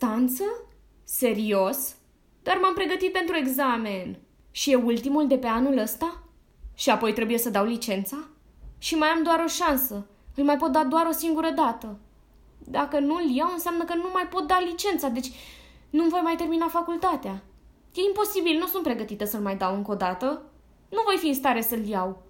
instanță? Serios? Dar m-am pregătit pentru examen. Și e ultimul de pe anul ăsta? Și apoi trebuie să dau licența? Și mai am doar o șansă. Îl mai pot da doar o singură dată. Dacă nu-l iau, înseamnă că nu mai pot da licența, deci nu voi mai termina facultatea. E imposibil, nu sunt pregătită să-l mai dau încă o dată. Nu voi fi în stare să-l iau.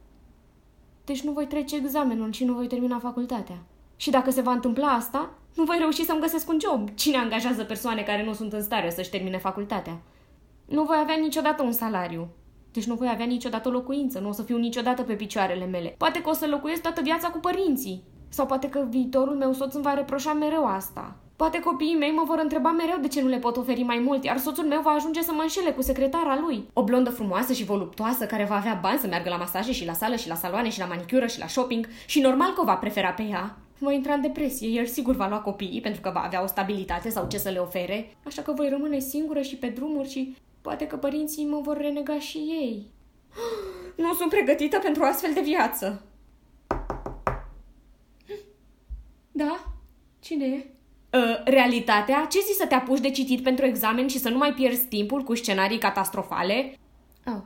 Deci nu voi trece examenul și nu voi termina facultatea. Și dacă se va întâmpla asta, nu voi reuși să-mi găsesc un job. Cine angajează persoane care nu sunt în stare să-și termine facultatea? Nu voi avea niciodată un salariu. Deci nu voi avea niciodată o locuință, nu o să fiu niciodată pe picioarele mele. Poate că o să locuiesc toată viața cu părinții. Sau poate că viitorul meu soț îmi va reproșa mereu asta. Poate copiii mei mă vor întreba mereu de ce nu le pot oferi mai mult, iar soțul meu va ajunge să mă înșele cu secretara lui. O blondă frumoasă și voluptoasă care va avea bani să meargă la masaje și la sală și la saloane și la manicură și la shopping și normal că o va prefera pe ea. Voi intra în depresie, el sigur va lua copiii pentru că va avea o stabilitate sau ce să le ofere, așa că voi rămâne singură și pe drumuri și poate că părinții mă vor renega și ei. Nu sunt pregătită pentru astfel de viață. Da? Cine e? Realitatea? Ce zici să te apuci de citit pentru examen și să nu mai pierzi timpul cu scenarii catastrofale? Oh.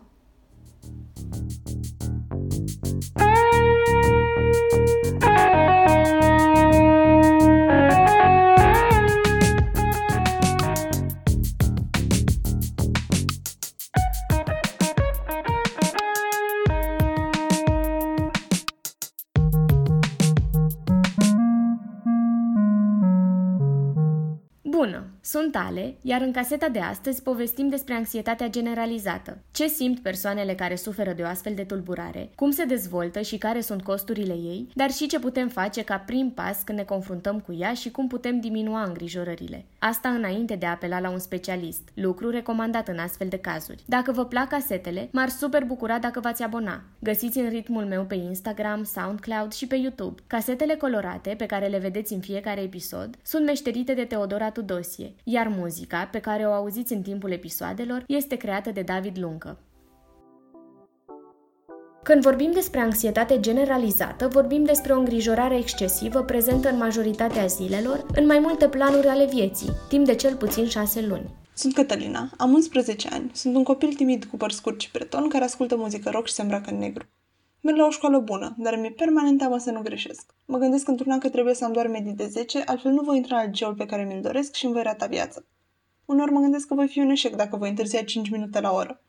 Bună, sunt Ale, iar în caseta de astăzi povestim despre anxietatea generalizată. Ce simt persoanele care suferă de o astfel de tulburare, cum se dezvoltă și care sunt costurile ei, dar și ce putem face ca prim pas când ne confruntăm cu ea și cum putem diminua îngrijorările. Asta înainte de a apela la un specialist, lucru recomandat în astfel de cazuri. Dacă vă plac casetele, m-ar super bucura dacă v-ați abona. Găsiți în ritmul meu pe Instagram, SoundCloud și pe YouTube. Casetele colorate, pe care le vedeți în fiecare episod, sunt meșterite de Teodora Tudosie, iar muzica, pe care o auziți în timpul episoadelor, este creată de David Luncă. Când vorbim despre anxietate generalizată, vorbim despre o îngrijorare excesivă prezentă în majoritatea zilelor, în mai multe planuri ale vieții, timp de cel puțin 6 luni. Sunt Cătălina, am 11 ani, sunt un copil timid cu păr scurt și breton care ascultă muzică rock și se îmbracă în negru. Merg la o școală bună, dar mi-e permanent teamă să nu greșesc. Mă gândesc într-una că trebuie să am doar medii de 10, altfel nu voi intra în liceul pe care mi-l doresc și îmi voi rata viața. Uneori mă gândesc că voi fi un eșec dacă voi întârzia 5 minute la oră.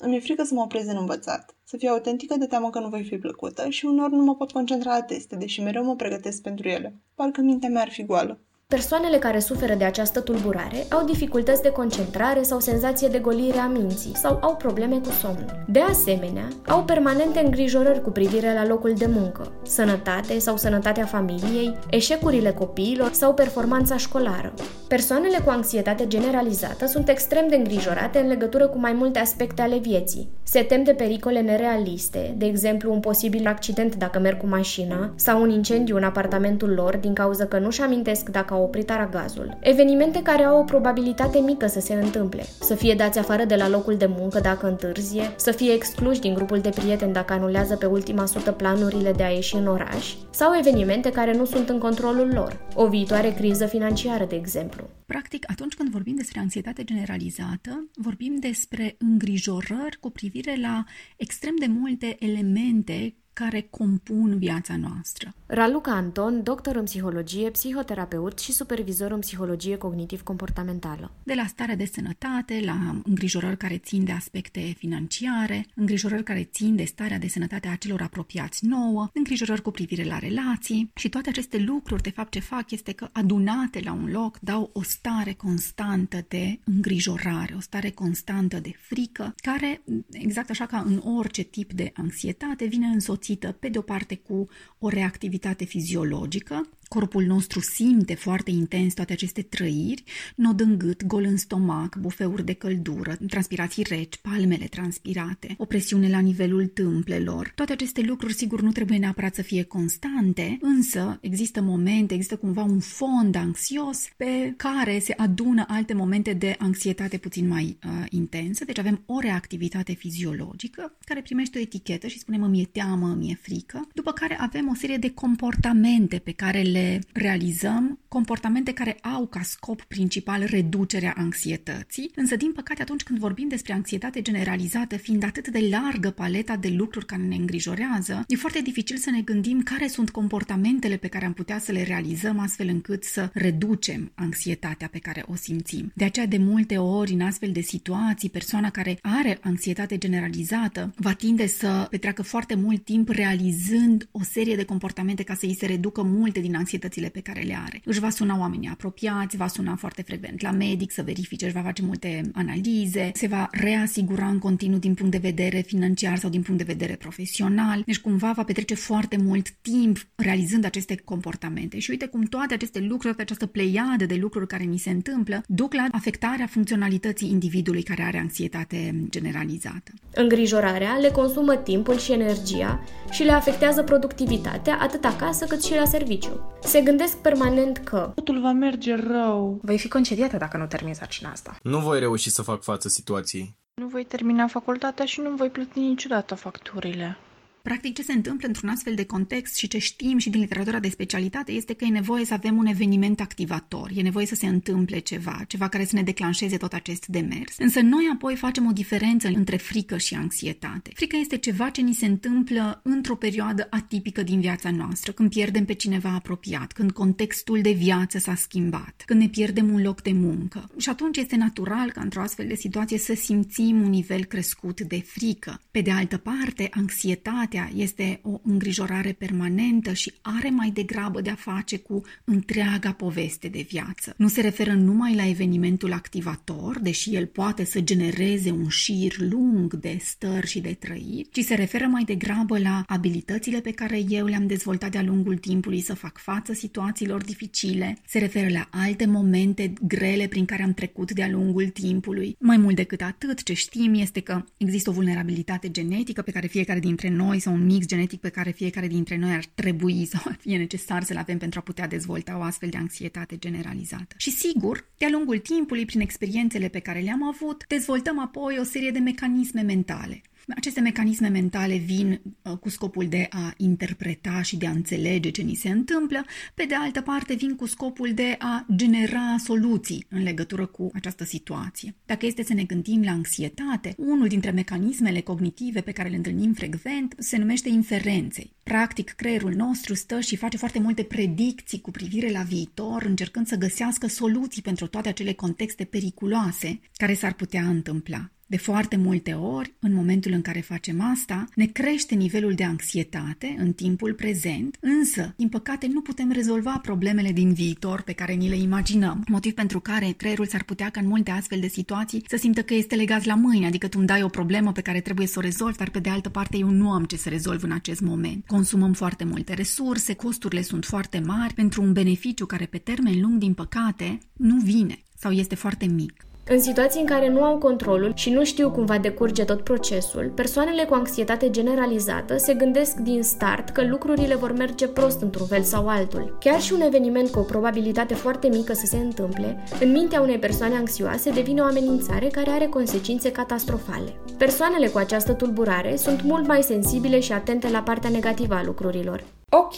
Îmi e frică să mă oprez în învățat, să fiu autentică de teamă că nu voi fi plăcută și uneori nu mă pot concentra la teste, deși mereu mă pregătesc pentru ele. Parcă mintea mea ar fi goală. Persoanele care suferă de această tulburare au dificultăți de concentrare sau senzație de golire a minții sau au probleme cu somnul. De asemenea, au permanente îngrijorări cu privire la locul de muncă, sănătate sau sănătatea familiei, eșecurile copiilor sau performanța școlară. Persoanele cu anxietate generalizată sunt extrem de îngrijorate în legătură cu mai multe aspecte ale vieții. Se tem de pericole nerealiste, de exemplu un posibil accident dacă merg cu mașina sau un incendiu în apartamentul lor din cauza că nu-și amintesc dacă au oprit aragazul. Evenimente care au o probabilitate mică să se întâmple. Să fie dați afară de la locul de muncă dacă întârzie, să fie excluși din grupul de prieteni dacă anulează pe ultima sută planurile de a ieși în oraș, sau evenimente care nu sunt în controlul lor. O viitoare criză financiară, de exemplu. Practic, atunci când vorbim despre anxietate generalizată, vorbim despre îngrijorări cu privire la extrem de multe elemente care compun viața noastră. Raluca Anton, doctor în psihologie, psihoterapeut și supervizor în psihologie cognitiv-comportamentală. De la starea de sănătate, la îngrijorări care țin de aspecte financiare, îngrijorări care țin de starea de sănătate a celor apropiați nouă, îngrijorări cu privire la relații și toate aceste lucruri, de fapt, ce fac este că adunate la un loc dau o stare constantă de îngrijorare, o stare constantă de frică, care, exact așa ca în orice tip de anxietate, vine însoțită pe de o parte cu o reactivitate fiziologică. Corpul nostru simte foarte intens toate aceste trăiri, nod în gât, gol în stomac, bufeuri de căldură, transpirații reci, palmele transpirate, o presiune la nivelul tâmplelor. Toate aceste lucruri, sigur, nu trebuie neapărat să fie constante, însă există momente, există cumva un fond anxios pe care se adună alte momente de anxietate puțin mai intensă. Deci avem o reactivitate fiziologică care primește o etichetă și spunem, mi-e teamă, mi-e frică, după care avem o serie de comportamente pe care le le realizăm comportamente care au ca scop principal reducerea anxietății, însă din păcate atunci când vorbim despre anxietate generalizată, fiind atât de largă paleta de lucruri care ne îngrijorează, e foarte dificil să ne gândim care sunt comportamentele pe care am putea să le realizăm astfel încât să reducem anxietatea pe care o simțim. De aceea, de multe ori, în astfel de situații, persoana care are anxietate generalizată va tinde să petreacă foarte mult timp realizând o serie de comportamente ca să îi se reducă multe din anxietățile pe care le are. Își va suna oamenii apropiați, va suna foarte frecvent la medic să verifice, își va face multe analize, se va reasigura în continuu din punct de vedere financiar sau din punct de vedere profesional. Deci cumva va petrece foarte mult timp realizând aceste comportamente. Și uite cum toate aceste lucruri, această pleiadă de lucruri care ni se întâmplă, duc la afectarea funcționalității individului care are anxietate generalizată. Îngrijorarea le consumă timpul și energia și le afectează productivitatea atât acasă cât și la serviciu. Se gândesc permanent că totul va merge rău. Vei fi concediată dacă nu termin sarcina asta. Nu voi reuși să fac față situației. Nu voi termina facultatea și nu voi plăti niciodată facturile. Practic, ce se întâmplă într-un astfel de context și ce știm și din literatura de specialitate este că e nevoie să avem un eveniment activator, e nevoie să se întâmple ceva care să ne declanșeze tot acest demers. Însă noi apoi facem o diferență între frică și anxietate. Frica este ceva ce ni se întâmplă într-o perioadă atipică din viața noastră, când pierdem pe cineva apropiat, când contextul de viață s-a schimbat, când ne pierdem un loc de muncă. Și atunci este natural ca într-o astfel de situație să simțim un nivel crescut de frică. Pe de altă parte, anxietatea este o îngrijorare permanentă și are mai degrabă de a face cu întreaga poveste de viață. Nu se referă numai la evenimentul activator, deși el poate să genereze un șir lung de stări și de trăiri, ci se referă mai degrabă la abilitățile pe care eu le-am dezvoltat de-a lungul timpului să fac față situațiilor dificile, se referă la alte momente grele prin care am trecut de-a lungul timpului. Mai mult decât atât, ce știm este că există o vulnerabilitate genetică pe care fiecare dintre noi sau un mix genetic pe care fiecare dintre noi ar trebui sau ar fi necesar să-l avem pentru a putea dezvolta o astfel de anxietate generalizată. Și sigur, de-a lungul timpului, prin experiențele pe care le-am avut, dezvoltăm apoi o serie de mecanisme mentale. Aceste mecanisme mentale vin cu scopul de a interpreta și de a înțelege ce ni se întâmplă, pe de altă parte vin cu scopul de a genera soluții în legătură cu această situație. Dacă este să ne gândim la anxietate, unul dintre mecanismele cognitive pe care le întâlnim frecvent se numește inferențe. Practic, creierul nostru stă și face foarte multe predicții cu privire la viitor, încercând să găsească soluții pentru toate acele contexte periculoase care s-ar putea întâmpla. De foarte multe ori, în momentul în care facem asta, ne crește nivelul de anxietate în timpul prezent, însă, din păcate, nu putem rezolva problemele din viitor pe care ni le imaginăm, motiv pentru care creierul s-ar putea ca în multe astfel de situații să simtă că este legat la mâini, adică tu îmi dai o problemă pe care trebuie să o rezolv, dar pe de altă parte eu nu am ce să rezolv în acest moment. Consumăm foarte multe resurse, costurile sunt foarte mari pentru un beneficiu care pe termen lung, din păcate, nu vine sau este foarte mic. În situații în care nu au controlul și nu știu cum va decurge tot procesul, persoanele cu anxietate generalizată se gândesc din start că lucrurile vor merge prost într-un fel sau altul. Chiar și un eveniment cu o probabilitate foarte mică să se întâmple, în mintea unei persoane anxioase devine o amenințare care are consecințe catastrofale. Persoanele cu această tulburare sunt mult mai sensibile și atente la partea negativă a lucrurilor. Ok,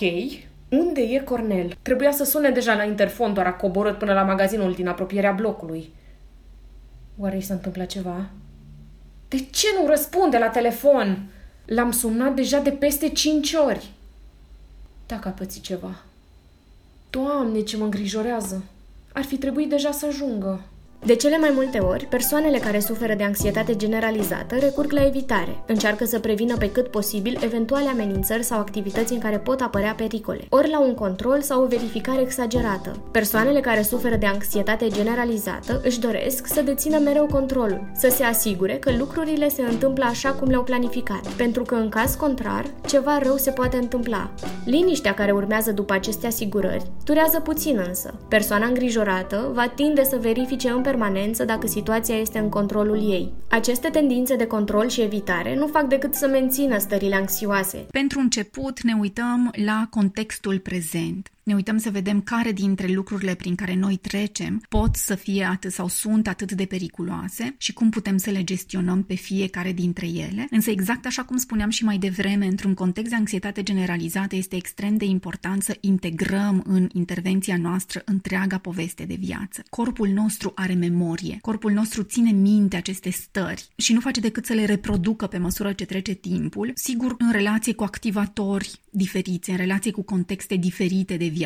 unde e Cornel? Trebuia să sune deja la interfon, doar a coborât până la magazinul din apropierea blocului. Oare i s-a întâmplat ceva? De ce nu răspunde la telefon? L-am sunat deja de peste 5 ori. Dacă a pățit ceva. Doamne, ce mă îngrijorează! Ar fi trebuit deja să ajungă. De cele mai multe ori, persoanele care suferă de anxietate generalizată recurg la evitare, încearcă să prevină pe cât posibil eventuale amenințări sau activități în care pot apărea pericole, ori la un control sau o verificare exagerată. Persoanele care suferă de anxietate generalizată își doresc să dețină mereu controlul, să se asigure că lucrurile se întâmplă așa cum le-au planificat, pentru că în caz contrar, ceva rău se poate întâmpla. Liniștea care urmează după aceste asigurări durează puțin însă. Persoana îngrijorată va tinde să verifice în permanență dacă situația este în controlul ei. Aceste tendințe de control și evitare nu fac decât să mențină stările anxioase. Pentru început ne uităm la contextul prezent. Ne uităm să vedem care dintre lucrurile prin care noi trecem pot să fie atât sau sunt atât de periculoase și cum putem să le gestionăm pe fiecare dintre ele. Însă exact așa cum spuneam și mai devreme, într-un context de anxietate generalizată este extrem de important să integrăm în intervenția noastră întreaga poveste de viață. Corpul nostru are memorie, corpul nostru ține minte aceste stări și nu face decât să le reproducă pe măsură ce trece timpul, sigur în relație cu activatori diferiți, în relație cu contexte diferite de viață.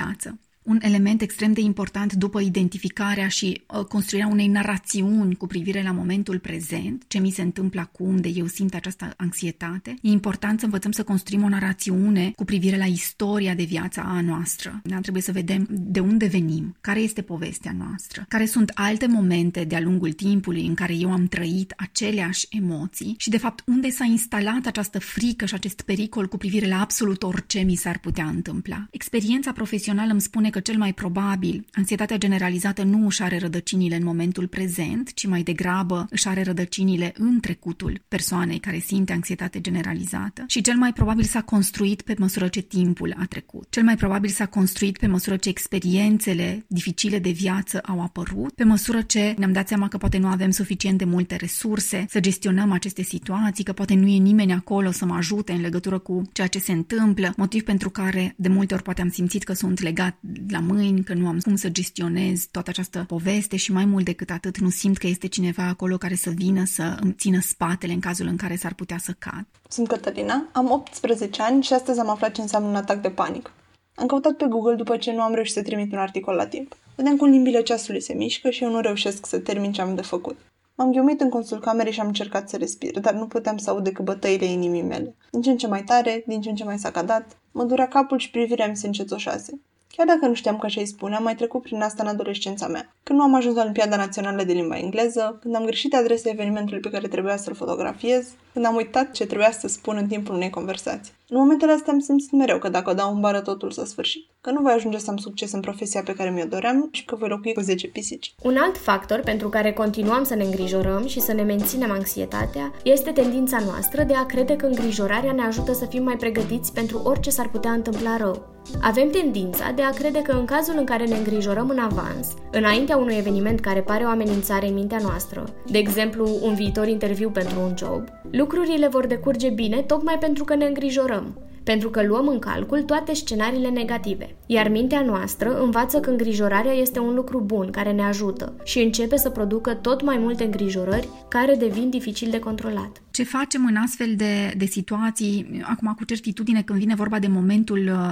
Un element extrem de important după identificarea și construirea unei narațiuni cu privire la momentul prezent, ce mi se întâmplă acum, de eu simt această anxietate, e important să învățăm să construim o narațiune cu privire la istoria de viața a noastră. Da? Trebuie să vedem de unde venim, care este povestea noastră, care sunt alte momente de-a lungul timpului în care eu am trăit aceleași emoții și, de fapt, unde s-a instalat această frică și acest pericol cu privire la absolut orice mi s-ar putea întâmpla. Experiența profesională îmi spune că cel mai probabil anxietatea generalizată nu își are rădăcinile în momentul prezent, ci mai degrabă își are rădăcinile în trecutul persoanei care simte anxietate generalizată și cel mai probabil s-a construit pe măsură ce timpul a trecut. Cel mai probabil s-a construit pe măsură ce experiențele dificile de viață au apărut, pe măsură ce ne-am dat seama că poate nu avem suficient de multe resurse să gestionăm aceste situații, că poate nu e nimeni acolo să mă ajute în legătură cu ceea ce se întâmplă, motiv pentru care de multe ori poate am simțit că sunt legat la mâini, că nu am cum să gestionez toată această poveste și mai mult decât atât nu simt că este cineva acolo care să vină să îmi țină spatele în cazul în care s-ar putea să cad. Sunt Cătălina, am 18 ani și astăzi am aflat ce înseamnă un atac de panică. Am căutat pe Google după ce nu am reușit să trimit un articol la timp. Vedeam cum limbile ceasului se mișcă și eu nu reușesc să termin ce am de făcut. M-am ghiumit în colțul camerei și am încercat să respir, dar nu puteam să aud decât bătăile inimii mele. Din ce în ce mai tare, din ce în ce mai sacadat, mă durea capul și privirea mi se încețoșase. Chiar dacă nu știam că așa îi spune, am mai trecut prin asta în adolescența mea. Când nu am ajuns la Olimpiada Națională de Limba Engleză, când am greșit adresa evenimentului pe care trebuia să-l fotografiez, când am uitat ce trebuia să spun în timpul unei conversații. În momentele astea am simțit mereu că dacă o dau în bară totul s-a sfârșit, că nu voi ajunge să am succes în profesia pe care mi-o doream și că voi locui cu 10 pisici. Un alt factor pentru care continuăm să ne îngrijorăm și să ne menținem anxietatea este tendința noastră de a crede că îngrijorarea ne ajută să fim mai pregătiți pentru orice s-ar putea întâmpla rău. Avem tendința de a crede că în cazul în care ne îngrijorăm în avans, înaintea unui eveniment care pare o amenințare în mintea noastră, de exemplu un viitor interviu pentru un job, lucrurile vor decurge bine tocmai pentru că ne îngrijorăm, pentru că luăm în calcul toate scenariile negative. Iar mintea noastră învață că îngrijorarea este un lucru bun care ne ajută și începe să producă tot mai multe îngrijorări care devin dificil de controlat. Ce facem în astfel de situații, acum cu certitudine când vine vorba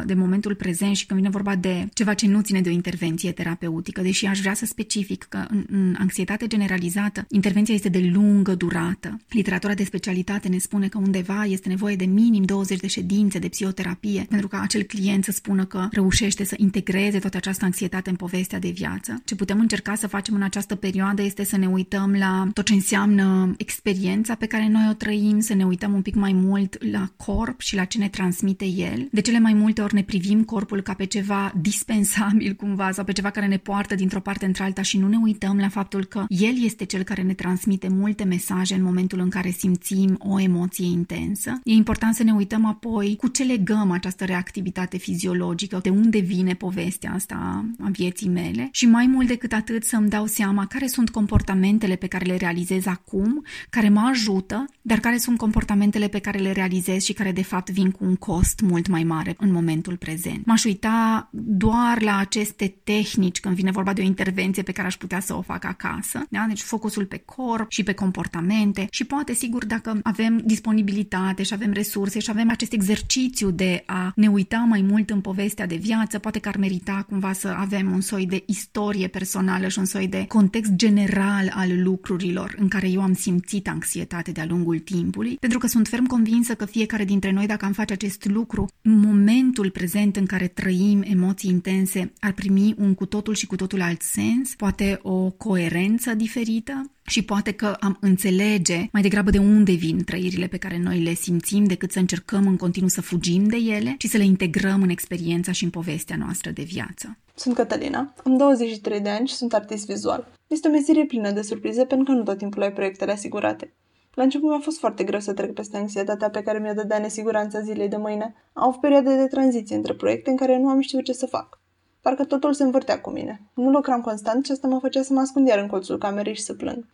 de momentul prezent și când vine vorba de ceva ce nu ține de o intervenție terapeutică, deși aș vrea să specific că în anxietate generalizată intervenția este de lungă durată. Literatura de specialitate ne spune că undeva este nevoie de minim 20 de ședințe de psihoterapie, pentru ca acel client să spună că reușește să integreze toată această anxietate în povestea de viață. Ce putem încerca să facem în această perioadă este să ne uităm la tot ce înseamnă experiența pe care noi o trăim, să ne uităm un pic mai mult la corp și la ce ne transmite el. De cele mai multe ori ne privim corpul ca pe ceva dispensabil cumva sau pe ceva care ne poartă dintr-o parte într-alta și nu ne uităm la faptul că el este cel care ne transmite multe mesaje în momentul în care simțim o emoție intensă. E important să ne uităm apoi cu ce legăm această reactivitate fiziologică, de unde vine povestea asta a vieții mele și mai mult decât atât să-mi dau seama care sunt comportamentele pe care le realizez acum, care mă ajută, dar care sunt comportamentele pe care le realizez și care de fapt vin cu un cost mult mai mare în momentul prezent. M-aș uita doar la aceste tehnici când vine vorba de o intervenție pe care aș putea să o fac acasă, da? Deci focusul pe corp și pe comportamente și poate sigur dacă avem disponibilitate și avem resurse și avem acest exercițiu de a ne uita mai mult în povestea de viață, poate că ar merita cumva să avem un soi de istorie personală și un soi de context general al lucrurilor în care eu am simțit anxietate de-a lungul timpului, pentru că sunt ferm convinsă că fiecare dintre noi, dacă am face acest lucru, în momentul prezent în care trăim emoții intense, ar primi un cu totul și cu totul alt sens, poate o coerență diferită și poate că am înțelege mai degrabă de unde vin trăirile pe care noi le simțim decât să încercăm în continuu să fugim de ele și să le integrăm în experiența și în povestea noastră de viață. Sunt Cătălina, am 23 de ani și sunt artist vizual. Este o meserie plină de surprize pentru că nu tot timpul ai proiectele asigurate. La început mi-a fost foarte greu să trec peste anxietatea pe care mi-o dădea nesiguranța zilei de mâine. Am avut perioade de tranziție între proiecte în care nu am știut ce să fac. Parcă totul se învârtea cu mine. Nu lucram constant și asta mă făcea să mă ascund iar în colțul camerei și să plâng.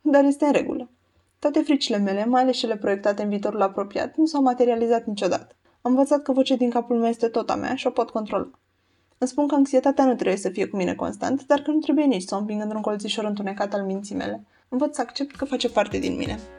Dar este în regulă. Toate fricile mele, mai ales cele proiectate în viitorul apropiat, nu s-au materializat niciodată. Am învățat că vocea din capul meu este tot a mea și o pot controla. Îmi spun că anxietatea nu trebuie să fie cu mine constant, dar că nu trebuie nici să o împing într-un colțișor întunecat al minții mele. Învăț să accept că face parte din mine.